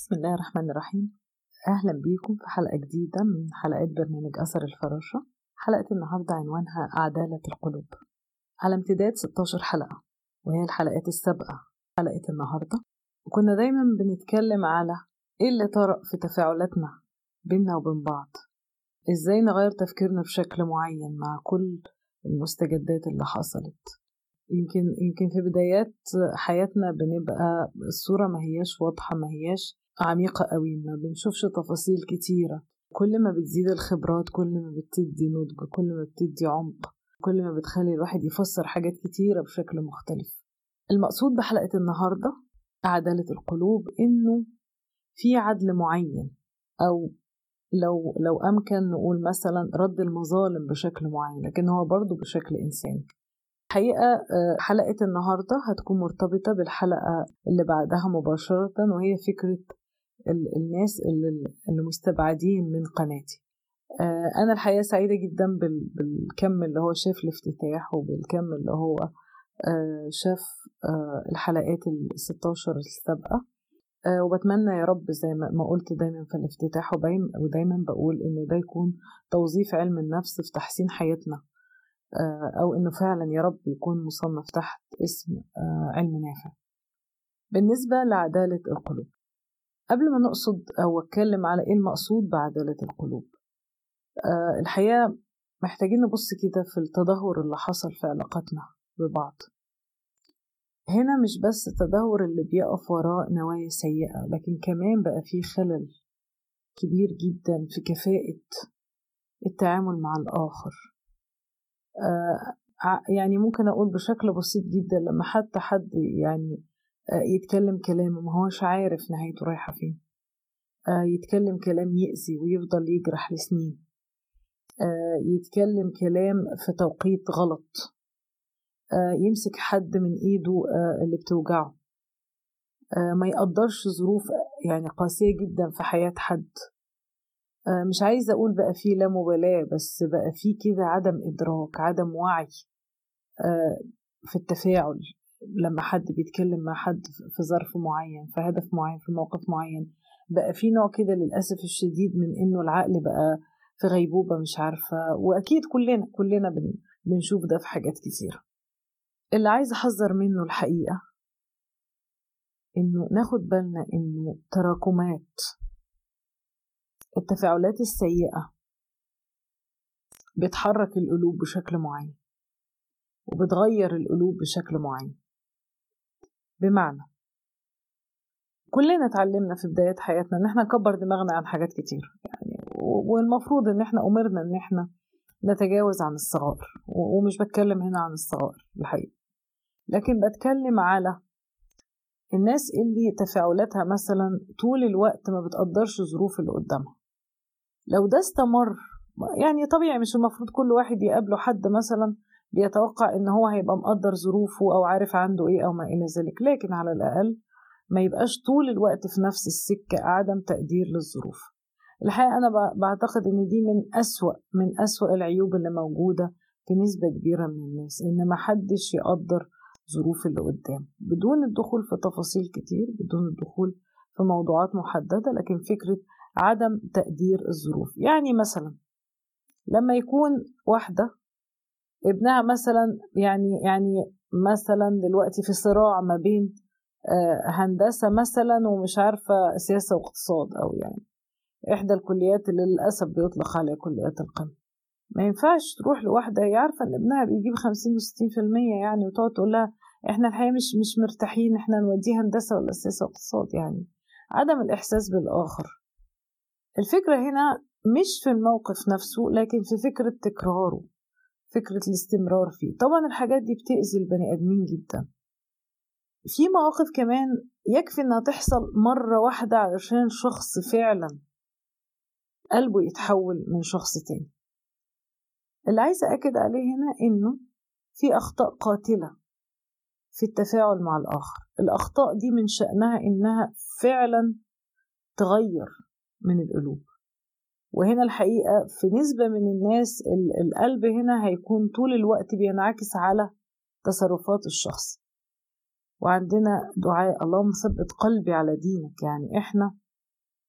بسم الله الرحمن الرحيم. أهلا بيكم في حلقة جديدة من حلقات برنامج أثر الفراشة. حلقة النهاردة عنوانها عدالة القلوب، على امتداد 16 حلقة، وهي الحلقات السابقة حلقة النهاردة. وكنا دايما بنتكلم على إيه اللي طرأ في تفاعلاتنا بيننا وبين بعض، إزاي نغير تفكيرنا بشكل معين مع كل المستجدات اللي حصلت. يمكن في بدايات حياتنا بنبقى الصورة ما هياش واضحة، ما هياش عميقة قوي، ما بنشوفش تفاصيل كتيرة. كل ما بتزيد الخبرات، كل ما بتدي نضج، كل ما بتدي عمق، كل ما بتخلي الواحد يفسر حاجات كتيرة بشكل مختلف. المقصود بحلقة النهاردة عدالة القلوب إنه في عدل معين، أو لو أمكن نقول مثلا رد المظالم بشكل معين، لكن هو برضو بشكل إنساني. حقيقة حلقة النهاردة هتكون مرتبطة بالحلقة اللي بعدها مباشرة، وهي فكرة الناس اللي مستبعدين من قناتي. أنا الحقيقة سعيدة جدا بالكم اللي هو شاف الافتتاح، وبالكم اللي هو شاف الحلقات ال16 السابقة، وبتمنى يا رب زي ما قلت دايما في الافتتاح، ودايما بقول إن ده يكون توظيف علم النفس في تحسين حياتنا، أو إنه فعلا يا رب يكون مصنف تحت اسم علم نافع. بالنسبة لعدالة القلوب، قبل ما نقصد أو أتكلم على إيه المقصود بعدالة القلوب، الحقيقة محتاجين نبص كده في التدهور اللي حصل في علاقاتنا ببعض. هنا مش بس التدهور اللي بيقف وراء نوايا سيئة، لكن كمان بقى فيه خلل كبير جدا في كفاءة التعامل مع الآخر. يعني ممكن أقول بشكل بسيط جدا، لما حتى حد يعني يتكلم كلام ما هوش عارف نهايته رايحة فين، يتكلم كلام يأذي ويفضل يجرح لسنين، يتكلم كلام في توقيت غلط، يمسك حد من إيده اللي بتوجعه، ما يقدرش ظروف يعني قاسية جدا في حياة حد. مش عايزة أقول بقى فيه لا مبالاة، بس بقى فيه كده عدم إدراك، عدم وعي في التفاعل لما حد بيتكلم مع حد في ظرف معين، في هدف معين، في موقف معين. بقى فيه نوع كده للأسف الشديد من إنه العقل بقى في غيبوبة مش عارفة، وأكيد كلنا بنشوف ده في حاجات كتيرة. اللي عايز أحذر منه الحقيقة إنه ناخد بالنا إنه تراكمات التفاعلات السيئة بتحرك القلوب بشكل معين، وبتغير القلوب بشكل معين. بمعنى كلنا اتعلمنا في بداية حياتنا ان احنا نكبر دماغنا عن حاجات كتير، يعني والمفروض ان احنا امرنا ان احنا نتجاوز عن الصغائر، ومش بتكلم هنا عن الصغائر الحقيقة، لكن بتكلم على الناس اللي تفاعلاتها مثلا طول الوقت ما بتقدرش ظروف اللي قدامها. لو ده استمر، يعني طبيعي مش المفروض كل واحد يقابله حد مثلا بيتوقع ان هو هيبقى مقدر ظروفه او عارف عنده ايه او ما الى ذلك، لكن على الاقل ما يبقاش طول الوقت في نفس السكة، عدم تقدير للظروف. الحقيقة انا بعتقد ان دي من أسوأ العيوب اللي موجودة في نسبة كبيرة من الناس، ان ما حدش يقدر ظروف اللي قدام، بدون الدخول في تفاصيل كتير، بدون الدخول في موضوعات محددة، لكن فكرة عدم تقدير الظروف. يعني مثلا لما يكون واحدة ابنها مثلا يعني مثلا دلوقتي في صراع ما بين هندسة مثلا ومش عارفة سياسة واقتصاد، أو يعني إحدى الكليات اللي للأسف بيطلق عليها كليات القمع. ما ينفعش تروح لوحدة يعرف أن ابنها بيجيب 50-60% يعني، وتقعد تقول لها إحنا الحقيقة مش مرتاحين، إحنا نوديه هندسة ولا سياسة واقتصاد. يعني عدم الإحساس بالآخر. الفكرة هنا مش في الموقف نفسه، لكن في فكرة تكراره، فكرة الاستمرار فيه. طبعا الحاجات دي بتأذي البني آدمين جدا. في مواقف كمان يكفي أنها تحصل مرة واحدة علشان شخص فعلا قلبه يتحول من شخص تاني. اللي عايز أكد عليه هنا إنه في أخطاء قاتلة في التفاعل مع الآخر. الأخطاء دي من شأنها إنها فعلا تغير من القلوب، وهنا الحقيقة في نسبة من الناس القلب هنا هيكون طول الوقت بينعكس على تصرفات الشخص. وعندنا دعاء اللهم ثبت قلبي على دينك، يعني إحنا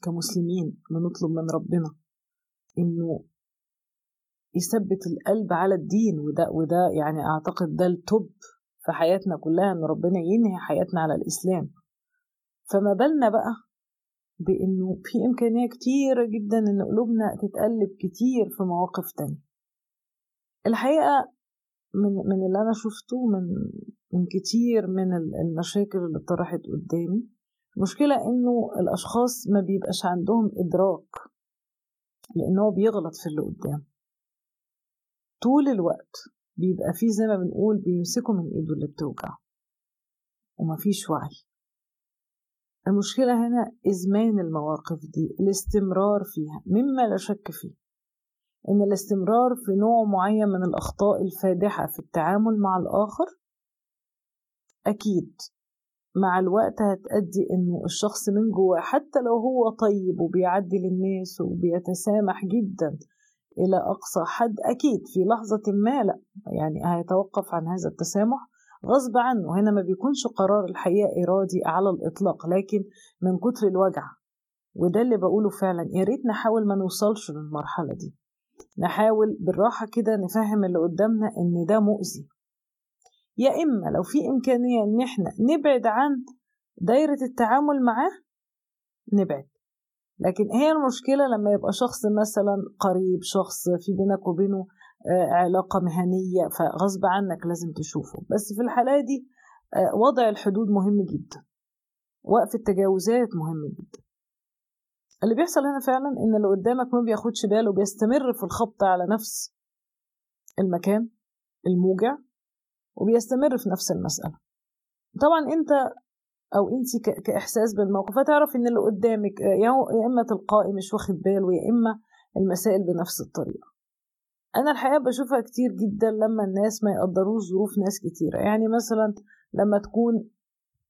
كمسلمين بنطلب من ربنا إنه يثبت القلب على الدين، وده يعني أعتقد ده التوب في حياتنا كلها، إن ربنا ينهي حياتنا على الإسلام. فما بالنا بقى بإنه في إمكانية كتيرة جدا إن قلوبنا تتقلب كتير في مواقف تانية. الحقيقة من اللي أنا شفته من كتير من المشاكل اللي اتطرحت قدامي، المشكلة إنه الأشخاص ما بيبقاش عندهم إدراك، لأنه بيغلط في اللي قدام طول الوقت، بيبقى فيه زي ما بنقول بيمسكوا من إيده اللي بتوجع ومفيش وعي. المشكلة هنا إزمان المواقف دي، الاستمرار فيها، مما لا شك فيه إن الاستمرار في نوع معين من الأخطاء الفادحة في التعامل مع الآخر أكيد مع الوقت هتأدي إنه الشخص من جواه حتى لو هو طيب وبيعدي للناس وبيتسامح جدا إلى أقصى حد، أكيد في لحظة ما لا يعني هيتوقف عن هذا التسامح غصب عنه. هنا ما بيكونش قرار الحقيقة إرادي على الإطلاق، لكن من كتر الوجع، وده اللي بقوله فعلا يا ريت نحاول ما نوصلش للمرحلة دي، نحاول بالراحة كده نفهم اللي قدامنا إن ده مؤذي، يا إما لو في إمكانية إن إحنا نبعد عن دايرة التعامل معاه نبعد. لكن هي المشكلة لما يبقى شخص مثلا قريب، شخص في بينك وبينه علاقة مهنية، فغصب عنك لازم تشوفه. بس في الحالة دي وضع الحدود مهم جدا، وقف التجاوزات مهم جدا. اللي بيحصل هنا فعلا إن اللي قدامك ما بياخدش باله وبيستمر في الخبط على نفس المكان الموجع، وبيستمر في نفس المسألة. طبعا أنت أو أنت كإحساس بالموقف هتعرف إن اللي قدامك يا إما تلقائي مش واخد باله، يا إما المسائل بنفس الطريقة. أنا الحقيقة بشوفها كتير جدا لما الناس ما يقدروش ظروف ناس كتيرة. يعني مثلا لما تكون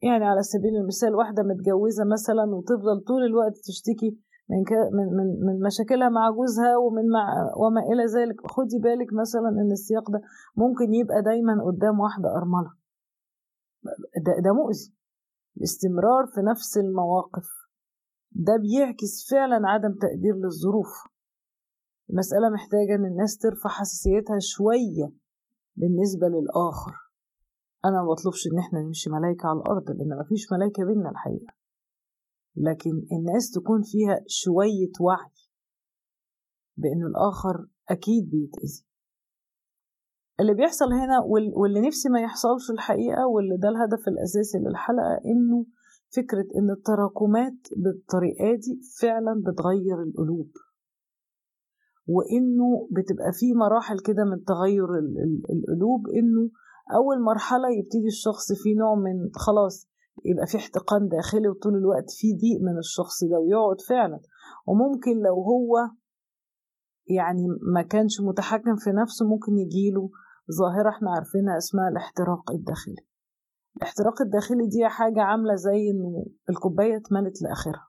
يعني على سبيل المثال واحدة متجوزة مثلا وتفضل طول الوقت تشتكي من مشاكلها مع جوزها وما إلى ذلك. خدي بالك مثلا إن السياق ده ممكن يبقى دايما قدام واحدة أرملة، ده مؤذي. الاستمرار في نفس المواقف ده بيعكس فعلا عدم تقدير للظروف. المسألة محتاجة إن الناس ترفع حساسيتها شوية بالنسبة للآخر. أنا ما بطلبش إن إحنا نمشي ملايكة على الأرض، لأن ما فيش ملايكة بيننا الحقيقة، لكن الناس تكون فيها شوية وعي بأن الآخر أكيد بيتأذي. اللي بيحصل هنا واللي نفسي ما يحصلش الحقيقة، واللي ده الهدف الأساسي للحلقة، إنه فكرة إن التراكمات بالطريقة دي فعلا بتغير القلوب، وإنه بتبقى فيه مراحل كده من تغير القلوب. إنه أول مرحلة يبتدي الشخص في نوع من خلاص يبقى في احتقان داخلي، وطول الوقت في ضيق من الشخص ده، ويقعد فعلا. وممكن لو هو يعني ما كانش متحكم في نفسه ممكن يجيله ظاهرة احنا عارفينها اسمها الاحتراق الداخلي. الاحتراق الداخلي دي حاجة عاملة زي إنه الكوباية اتملت لآخرها،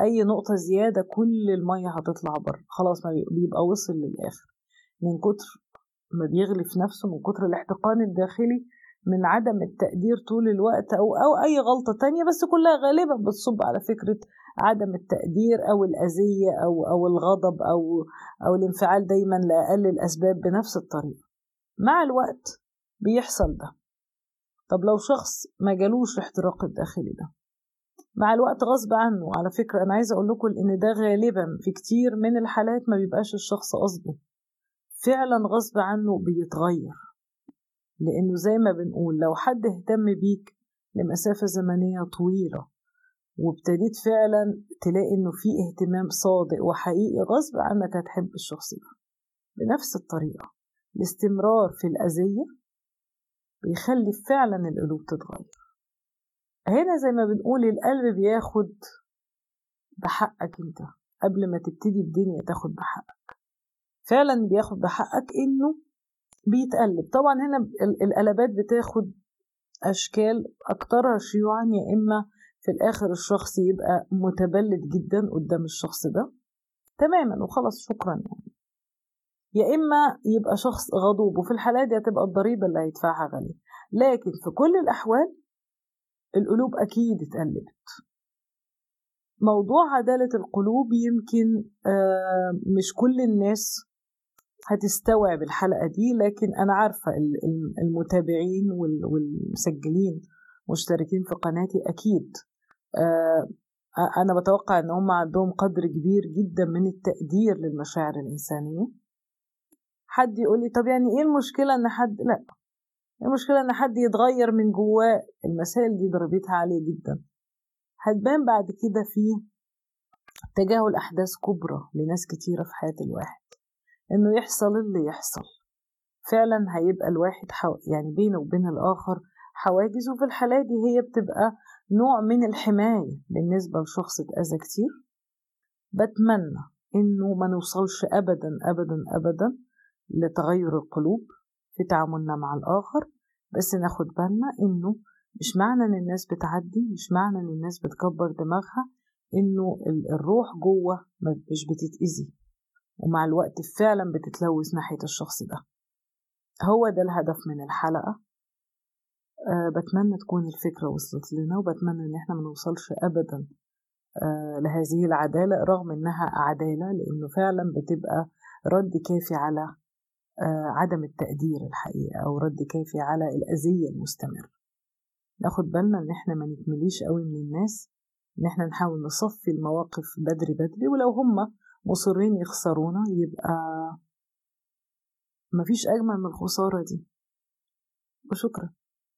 أي نقطة زيادة كل المية هتطلع بره، خلاص ما بيبقى وصل للآخر من كتر ما بيغلي في نفسه، من كتر الاحتقان الداخلي، من عدم التقدير طول الوقت أو أي غلطة تانية، بس كلها غالبا بتصب على فكرة عدم التقدير أو الأذية أو الغضب أو الانفعال دايما لأقل الأسباب بنفس الطريقة. مع الوقت بيحصل ده. طب لو شخص ما جالوش الاحتراق الداخلي ده مع الوقت غصب عنه، على فكرة أنا عايزة أقول لكم إن ده غالبا في كتير من الحالات ما بيبقاش الشخص قصده، فعلا غصب عنه بيتغير. لأنه زي ما بنقول لو حد اهتم بيك لمسافة زمنية طويلة وابتديت فعلا تلاقي إنه في اهتمام صادق وحقيقي، غصب عنك هتحب الشخص ده بنفس الطريقة. الاستمرار في الأذية بيخلي فعلا القلوب تتغير. هنا زي ما بنقول القلب بياخد بحقك انت قبل ما تبتدي الدنيا تاخد بحقك، فعلا بياخد بحقك إنه بيتقلب. طبعا هنا القلبات بتاخد أشكال أكترها شيوعا، يا إما في الآخر الشخص يبقى متبلد جدا قدام الشخص ده تماما وخلاص شكرا يعني، يا إما يبقى شخص غضوب، وفي الحالة دي هتبقى الضريبة اللي هيدفعها غالية. لكن في كل الأحوال القلوب أكيد اتقلبت، موضوع عدالة القلوب يمكن مش كل الناس هتستوعب الحلقة دي، لكن أنا عارفة المتابعين والمسجلين مشتركين في قناتي أكيد أنا بتوقع أن هم عندهم قدر كبير جدا من التقدير للمشاعر الإنسانية. حد يقول لي طب يعني إيه المشكلة أن حد، لا، المشكلة أن حد يتغير من جواه. المسائل دي ضربتها عليه جدا، هتبان بعد كده في تجاهل أحداث كبرى لناس كتيرة في حياة الواحد، إنه يحصل اللي يحصل فعلا هيبقى الواحد يعني بينه وبين الآخر حواجز. وفي الحالة دي هي بتبقى نوع من الحماية بالنسبة لشخص اتأذى كتير. بتمنى إنه ما نوصلش أبدا أبدا أبدا لتغير القلوب في تعاملنا مع الآخر، بس ناخد بالنا إنه مش معنى إن الناس بتعدي، مش معنى إن الناس بتكبر دماغها، إنه الروح جوه مش بتتأذي، ومع الوقت فعلا بتتلوث ناحية الشخص ده. هو ده الهدف من الحلقة. بتمنى تكون الفكرة وصلت لنا، وبتمنى إن احنا ما نوصلش أبدا لهذه العدالة، رغم إنها عدالة، لأنه فعلا بتبقى رد كافي على عدم التقدير الحقيقة، أو رد كافي على الأذية المستمرة. ناخد بالنا إن احنا ما نتمليش قوي من الناس، إن احنا نحاول نصفي المواقف بدري بدري، ولو هم مصرين يخسرونا يبقى مفيش أجمل من الخسارة دي. وشكرا.